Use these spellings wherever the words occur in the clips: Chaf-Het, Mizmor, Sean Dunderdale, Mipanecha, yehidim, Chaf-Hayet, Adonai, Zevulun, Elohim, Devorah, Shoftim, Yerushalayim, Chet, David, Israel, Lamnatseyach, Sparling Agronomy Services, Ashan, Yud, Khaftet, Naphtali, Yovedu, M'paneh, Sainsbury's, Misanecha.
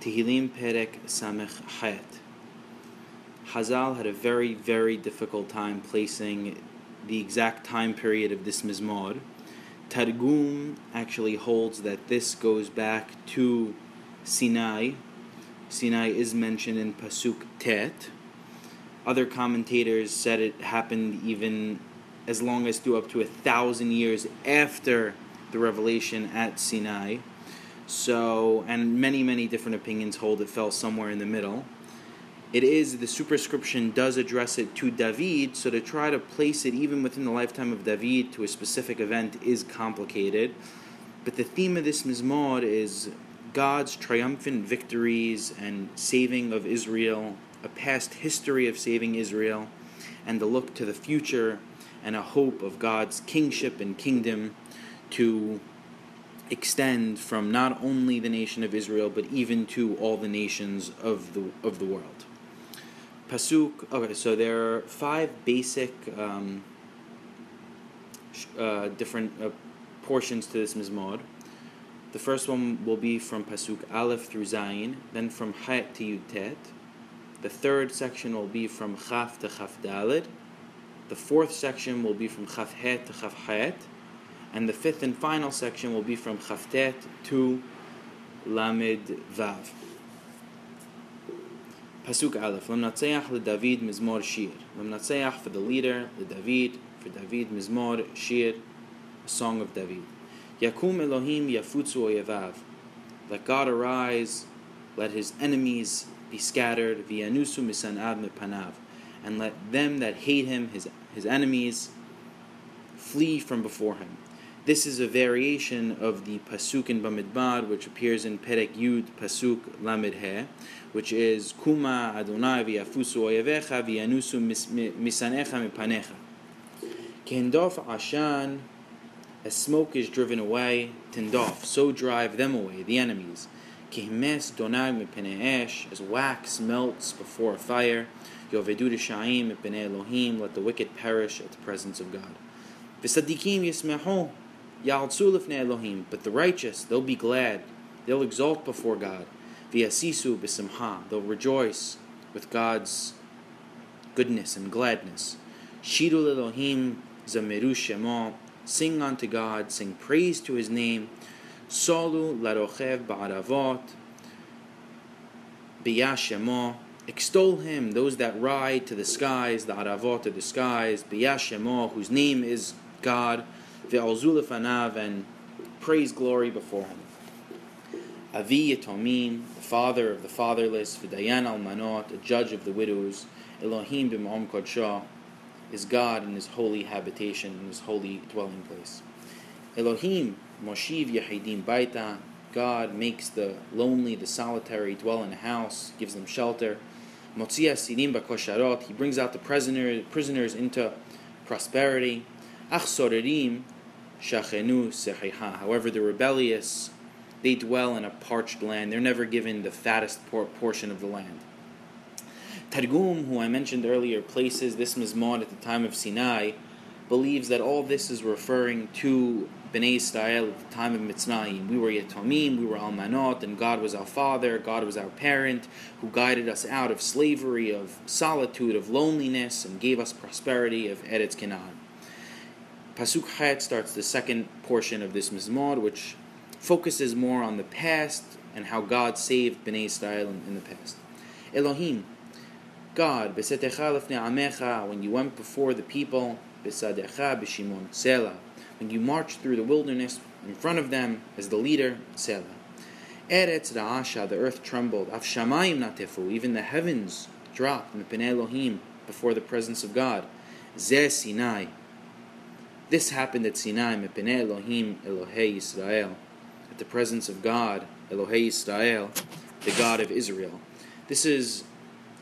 Tehillim Perek Samech Hayet. Hazal had a very, very difficult time placing the exact time period of this Mizmor. Targum actually holds that this goes back to Sinai. Sinai is mentioned in Pasuk Tet. Other commentators said it happened even as long as through up to 1,000 years after the revelation at Sinai. So, and many, many different opinions hold it fell somewhere in the middle. It is, the superscription does address it to David, so to try to place it even within the lifetime of David to a specific event is complicated. But the theme of this Mizmor is God's triumphant victories and saving of Israel, a past history of saving Israel, and the look to the future and a hope of God's kingship and kingdom to extend from not only the nation of Israel, but even to all the nations of the world. Pasuk, okay, so there are five basic different portions to this Mizmor. The first one will be from Pasuk Aleph through Zayin, then from Hayet to Yud-Tet. The third section will be from Chaf to Chaf Daled. The fourth section will be from Chaf-Het to Chaf-Hayet. And the fifth and final section will be from Khaftet to Lamed Vav. Pasuk Aleph. Lamnatseyach leDavid Mizmor Shir. Lamnatseyach for the leader, leDavid, for David Mizmor Shir, a song of David. Yakum Elohim yafutzu oyevav. Let God arise, let his enemies be scattered. V'yanusu misanav mipanav. And let them that hate him, his enemies, flee from before him. This is a variation of the Pasuk in Bamidbar, which appears in Perek Yud, Pasuk Lamed Hey, which is Kuma Adonai v'yafusu Oyevecha v'yanusu Misanecha Mipanecha. Kendof Ashan, as smoke is driven away, Tendof, so drive them away, the enemies. Kehmes Donag M'paneh Esh, as wax melts before a fire. Yovedu D'Shaim M'paneh Elohim, let the wicked perish at the presence of God. V'sadikim Yismehu. But the righteous, they'll be glad, they'll exult before God. V'yasisu b'simcha, they'll rejoice with God's goodness and gladness. Shiru l'Elohim zameru shema, sing unto God, sing praise to his name. Salu l'rochev ba'aravot b'yashema, extol him, those that ride to the skies, the aravot to the skies, b'yashema, whose name is God. And praise glory before him. Avi Yatomim, the father of the fatherless, V'dayan Almanot, a judge of the widows, Elohim b'ma'om kodshah, is God in his holy habitation, in his holy dwelling place. Elohim moshiv yehidim baita, God makes the lonely, the solitary dwell in a house, gives them shelter. Motzi asirim b'kosharot, he brings out the prisoners into prosperity. Achsorerim shachenu sehiha. However, the rebellious, they dwell in a parched land. They're never given the fattest portion of the land. Targum, who I mentioned earlier, places this Mizmor at the time of Sinai, believes that all this is referring to Bnei Israel at the time of Mitzrayim. We were Yatomim, we were Almanot, and God was our father, God was our parent, who guided us out of slavery, of solitude, of loneliness, and gave us prosperity of Eretz Canaan. Pasuk Chet starts the second portion of this Mizmor, which focuses more on the past and how God saved Bnei Israel in the past. Elohim, God, B'setecha lefnei amecha, when you went before the people, B'sadecha b'shimon, Selah, when you marched through the wilderness in front of them as the leader, Selah. Eretz ra'asha, the earth trembled, Af shamayim natefu, even the heavens dropped, M'paneh Elohim, before the presence of God. Zeh Sinai. This happened at Sinai, M'paneh Elohim, Elohei Yisrael, at the presence of God, Elohei Yisrael, the God of Israel. This is,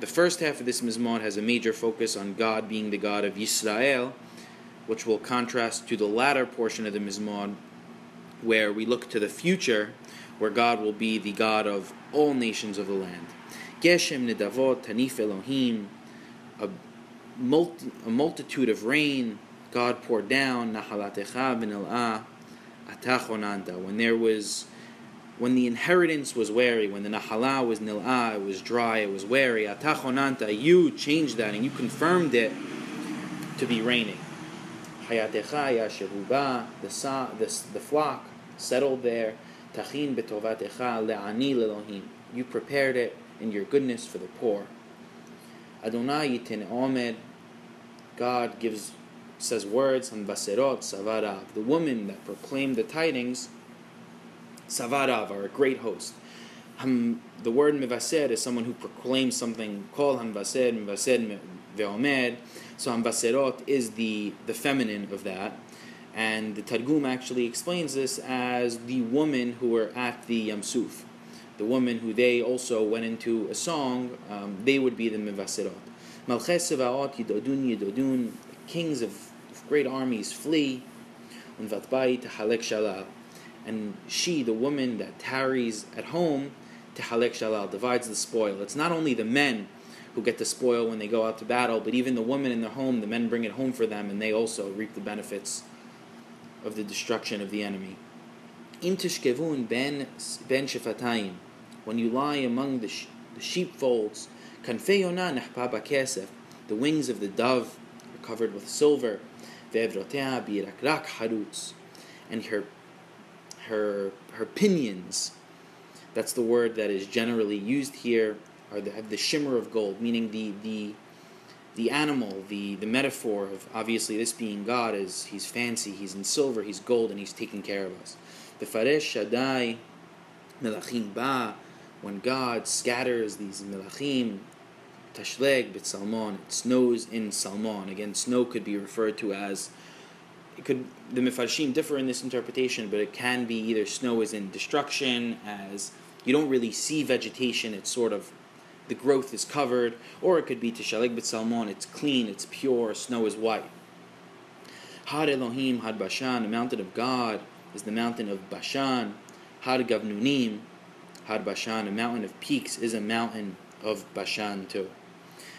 the first half of this Mizmor has a major focus on God being the God of Yisrael, which will contrast to the latter portion of the Mizmor, where we look to the future, where God will be the God of all nations of the land. Geshem Nedavot Tanif Elohim, a multitude of rain, God poured down, when there was when the inheritance was weary, when the nahalah was nil'ah, it was dry, it was weary, atachonanta, you changed that and you confirmed it to be raining. Hayatecha yashevuba, the flock settled there. Tachin betovatecha le'ani le'lohim. You prepared it in your goodness for the poor. Adonai yitin omed. God gives, says words, hamvaserot savarav. The woman that proclaimed the tidings, savarav, are a great host. The word mevaser is someone who proclaims something called hamvaser, mevaser veomed. So hamvaserot is the feminine of that. And the Targum actually explains this as the woman who were at the Yam Suf, the woman who they also went into a song, they would be the Mevaserot. Malchei Sevaot Yidodun Yidodun, the kings of great armies flee, Unvatbai Tehalek Shalal, and she, the woman that tarries at home, Tehalek Shalal, divides the spoil. It's not only the men who get the spoil when they go out to battle, but even the women in their home, the men bring it home for them, and they also reap the benefits of the destruction of the enemy. Im tishkevun ben shefatayim, when you lie among the sheepfolds, kanfei yonah nehpa b'kesef, the wings of the dove are covered with silver, ve'evroteha birakrak harutz, and her pinions, that's the word that is generally used here, are the shimmer of gold, meaning the animal, the metaphor of obviously this being God is he's fancy, he's in silver, he's gold, and he's taking care of us. The Faresh Shaddai Melachim Ba, when God scatters these Melachim, Tashleg Bit Salmon, it snows in Salmon. Again, snow could be referred to as, the Mefarshim differ in this interpretation, but it can be either snow is in destruction, as you don't really see vegetation, it's sort of the growth is covered, or it could be Tishaleg Bit Salmon, it's clean, it's pure, snow is white. Har Elohim, Had Bashan, the mountain of God is the mountain of Bashan. Har Gavnunim, Had Bashan, a mountain of peaks is a mountain of Bashan too.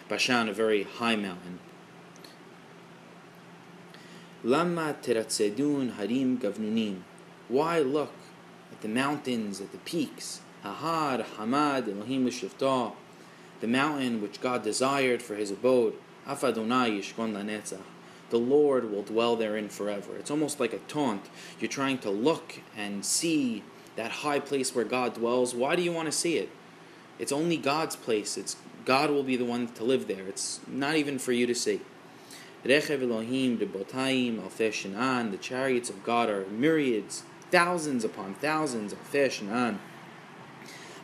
Bashan, a very high mountain. Lama Teratsedun Harim Gavnunim. Why look at the mountains, at the peaks? Ahar Hamad Elohim Shifta, the mountain which God desired for his abode, the Lord will dwell therein forever. It's almost like a taunt. You're trying to look and see that high place where God dwells. Why do you want to see it? It's only God's place. God will be the one to live there. It's not even for you to see. Rechev Elohim, Rebotaim, Alfei Shenan, the chariots of God are myriads, thousands upon thousands, Alfei Shenan.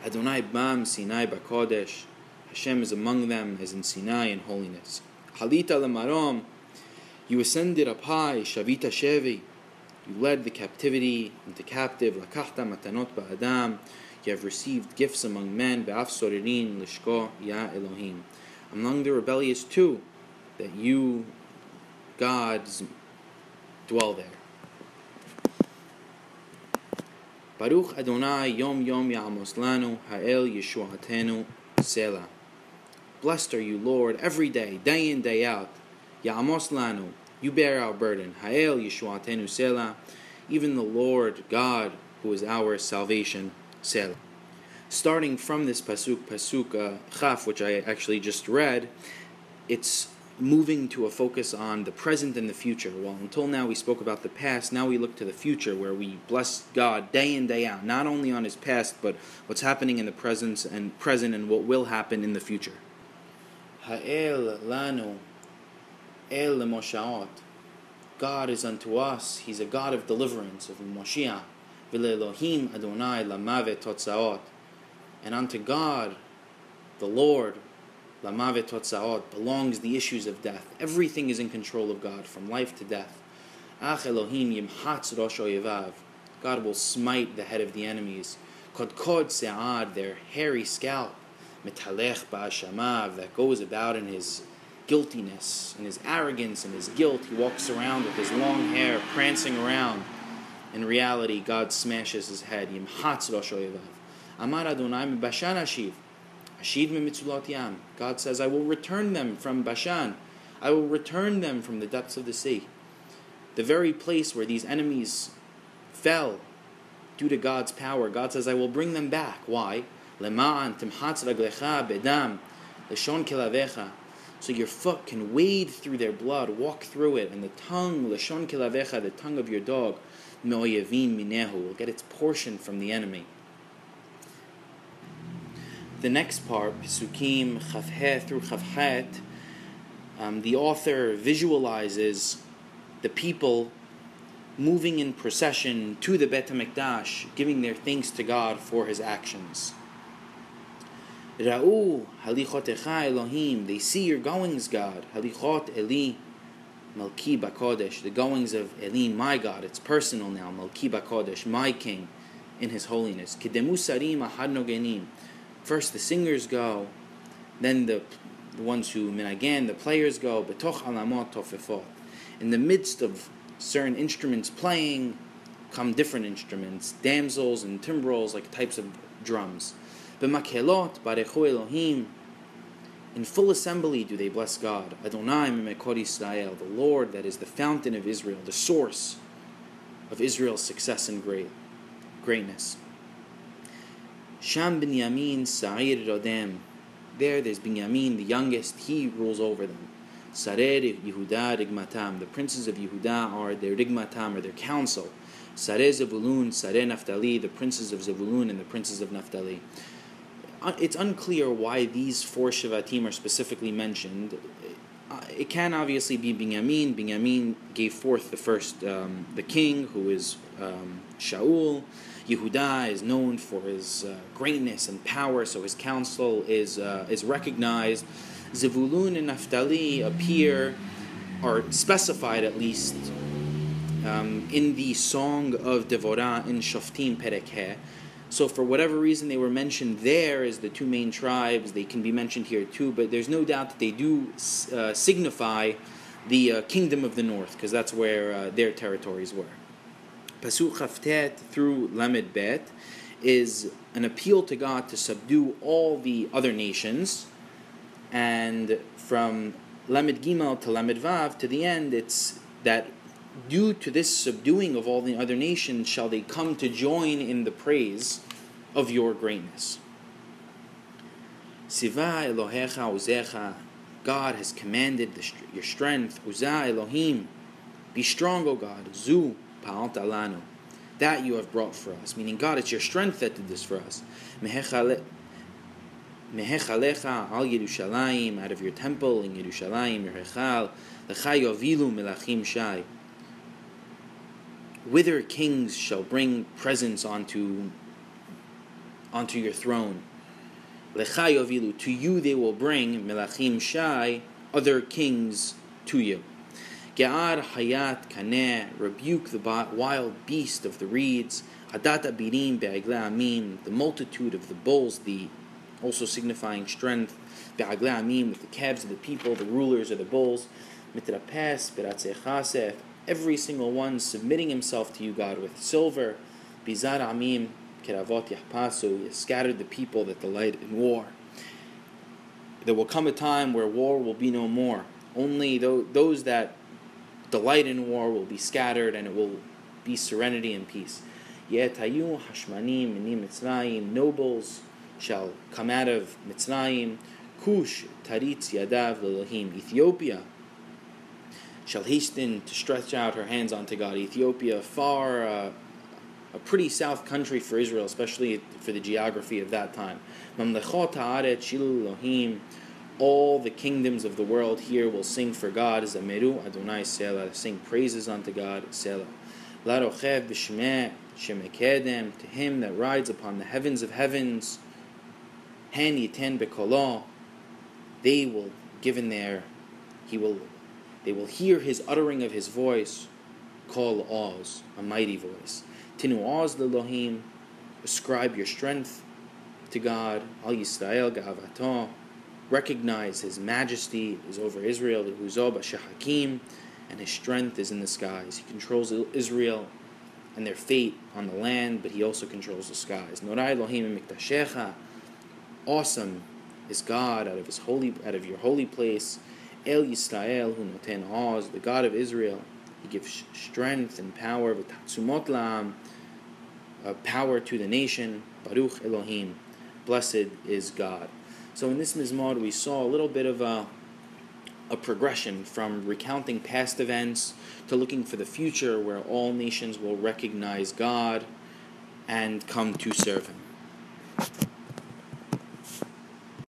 Adonai Bam, Sinai Bakodesh, Hashem is among them, as in Sinai in holiness. Halita Lamarom, you ascended up high. Shavita Shevi, you led the captivity into captive. Lakachta Matanot Ba'adam, you have received gifts among men. Ba'af Soririn Lishko Ya Elohim, among the rebellious too, that you, gods, dwell there. Baruch Adonai Yom Yom Ya'amos Lanu Ha'el Yeshuatenu Selah. Blessed are you, Lord, every day, day in, day out. Ya'amos Lanu, you bear our burden. Ha'el Yeshuatenu Selah, even the Lord God who is our salvation. Selah. Starting from this Pasuk Chaf, which I actually just read, it's moving to a focus on the present and the future. Well, until now we spoke about the past, now we look to the future where we bless God day in, day out, not only on his past, but what's happening in the present and what will happen in the future. Ha'el lanu el moshaot. God is unto us, he's a God of deliverance, of Moshiach. V'le'elohim Adonai lamavet totzaot. And unto God, the Lord, Lamavet Totzaot, belongs the issues of death. Everything is in control of God, from life to death. Ach Elohim Yimhatz Rosh Oyevav, God will smite the head of the enemies. Kodkod Se'ad, their hairy scalp. Metalech Ba'ashamav, that goes about in his guiltiness, in his arrogance, in his guilt. He walks around with his long hair, prancing around. In reality, God smashes his head. Yimhatz Rosh Oyevav. Amar Adonai M'bashan Ashiv. God says, I will return them from Bashan. I will return them from the depths of the sea. The very place where these enemies fell, due to God's power. God says, I will bring them back. Why? Lema'an timhatz raglecha bedam leshon kilavecha. So your foot can wade through their blood, walk through it, and the tongue, leshon kilavecha, the tongue of your dog, me'oyevim minehu, will get its portion from the enemy. The next part, Pesukim, Chaf-Het through Chaf-Het, the author visualizes the people moving in procession to the Beit HaMikdash, giving their thanks to God for His actions. Ra'u halichotecha Elohim, they see your goings, God. Halichot Eli Malki Bakodesh, the goings of Eli, my God. It's personal now. Malki Bakodesh, my King, in His holiness. Kedemusarim ahad nogenim. First the singers go, then the ones who minagan, the players go, betoch alamot tofefot. In the midst of certain instruments playing come different instruments, damsels and timbrels, like types of drums. B'makelot barechu Elohim. In full assembly do they bless God. Adonai mimekor Israel, the Lord that is the fountain of Israel, the source of Israel's success and greatness. Sham Binyamin Sa'ir Rodem. There's Binyamin, the youngest, he rules over them. Sareh Yehuda Rigmatam. The princes of Yehuda are their Rigmatam, or their council. Sareh Zevulun, Sareh Naphtali, the princes of Zevulun and the princes of Naphtali. It's unclear why these four Shvatim are specifically mentioned. It can obviously be Binyamin. Binyamin gave forth the first, the king, who is Shaul. Yehuda is known for his greatness and power, so his counsel is recognized. Zevulun and Naphtali are specified at least in the Song of Devorah in Shoftim Perek Heh. So for whatever reason they were mentioned there as the two main tribes. They can be mentioned here too, but there's no doubt that they do signify the kingdom of the north, because that's where their territories were. Pasuk Khaftet through Lamed Bet is an appeal to God to subdue all the other nations. And from Lamed Gimel to Lamed Vav, to the end, it's that due to this subduing of all the other nations shall they come to join in the praise of your greatness. Siva Elohecha Uzecha, God has commanded your strength. Uzah Elohim, be strong, O God. Zu that you have brought for us, meaning God, it's your strength that did this for us. Mehechalecha al Yerushalayim, out of your temple in Yerushalayim, your Hechal, lecha yovilu melachim shai. Whither kings shall bring presents onto your throne. Lecha yovilu, to you they will bring melachim shai, other kings to you. Ge'ar hayat kaneh, rebuke the wild beast of the reeds. Hadat abirim be'agle amim, the multitude of the bulls, the also signifying strength. Be'agle amim, with the calves of the people, the rulers of the bulls. Mitrapes beratzeh chasef, every single one submitting himself to you, God, with silver. Bizar amim keravot yahpasu, he has scattered the people that delight in war. There will come a time where war will be no more. Only those that delight in war will be scattered, and it will be serenity and peace. Yet hayu hashmanim minim Mitzrayim, nobles shall come out of Mitzrayim. Kush taritz yadav l'Elohim, Ethiopia shall hasten to stretch out her hands onto God. Ethiopia, far a pretty south country for Israel, especially for the geography of that time. Mamlechot haaretz shilu Elohim. All the kingdoms of the world here will sing for God. Zameru Adonai Selah, sing praises unto God. Selah. La rochev b'shmeh shemekedem, to him that rides upon the heavens of heavens. Han yiten b'kolo, they will give in their, they will hear his uttering of his voice. Kol oz, a mighty voice. Tinu oz l'Elohim, ascribe your strength to God. Al Yisrael ga'avato, recognize His majesty is over Israel, and His strength is in the skies. He controls Israel and their fate on the land, but He also controls the skies. Awesome is God out of your holy place. El Yisrael hu noten oz, the God of Israel. He gives strength and power. power to the nation. Baruch Elohim, blessed is God. So in this Mizmor we saw a little bit of a progression from recounting past events to looking for the future where all nations will recognize God and come to serve Him.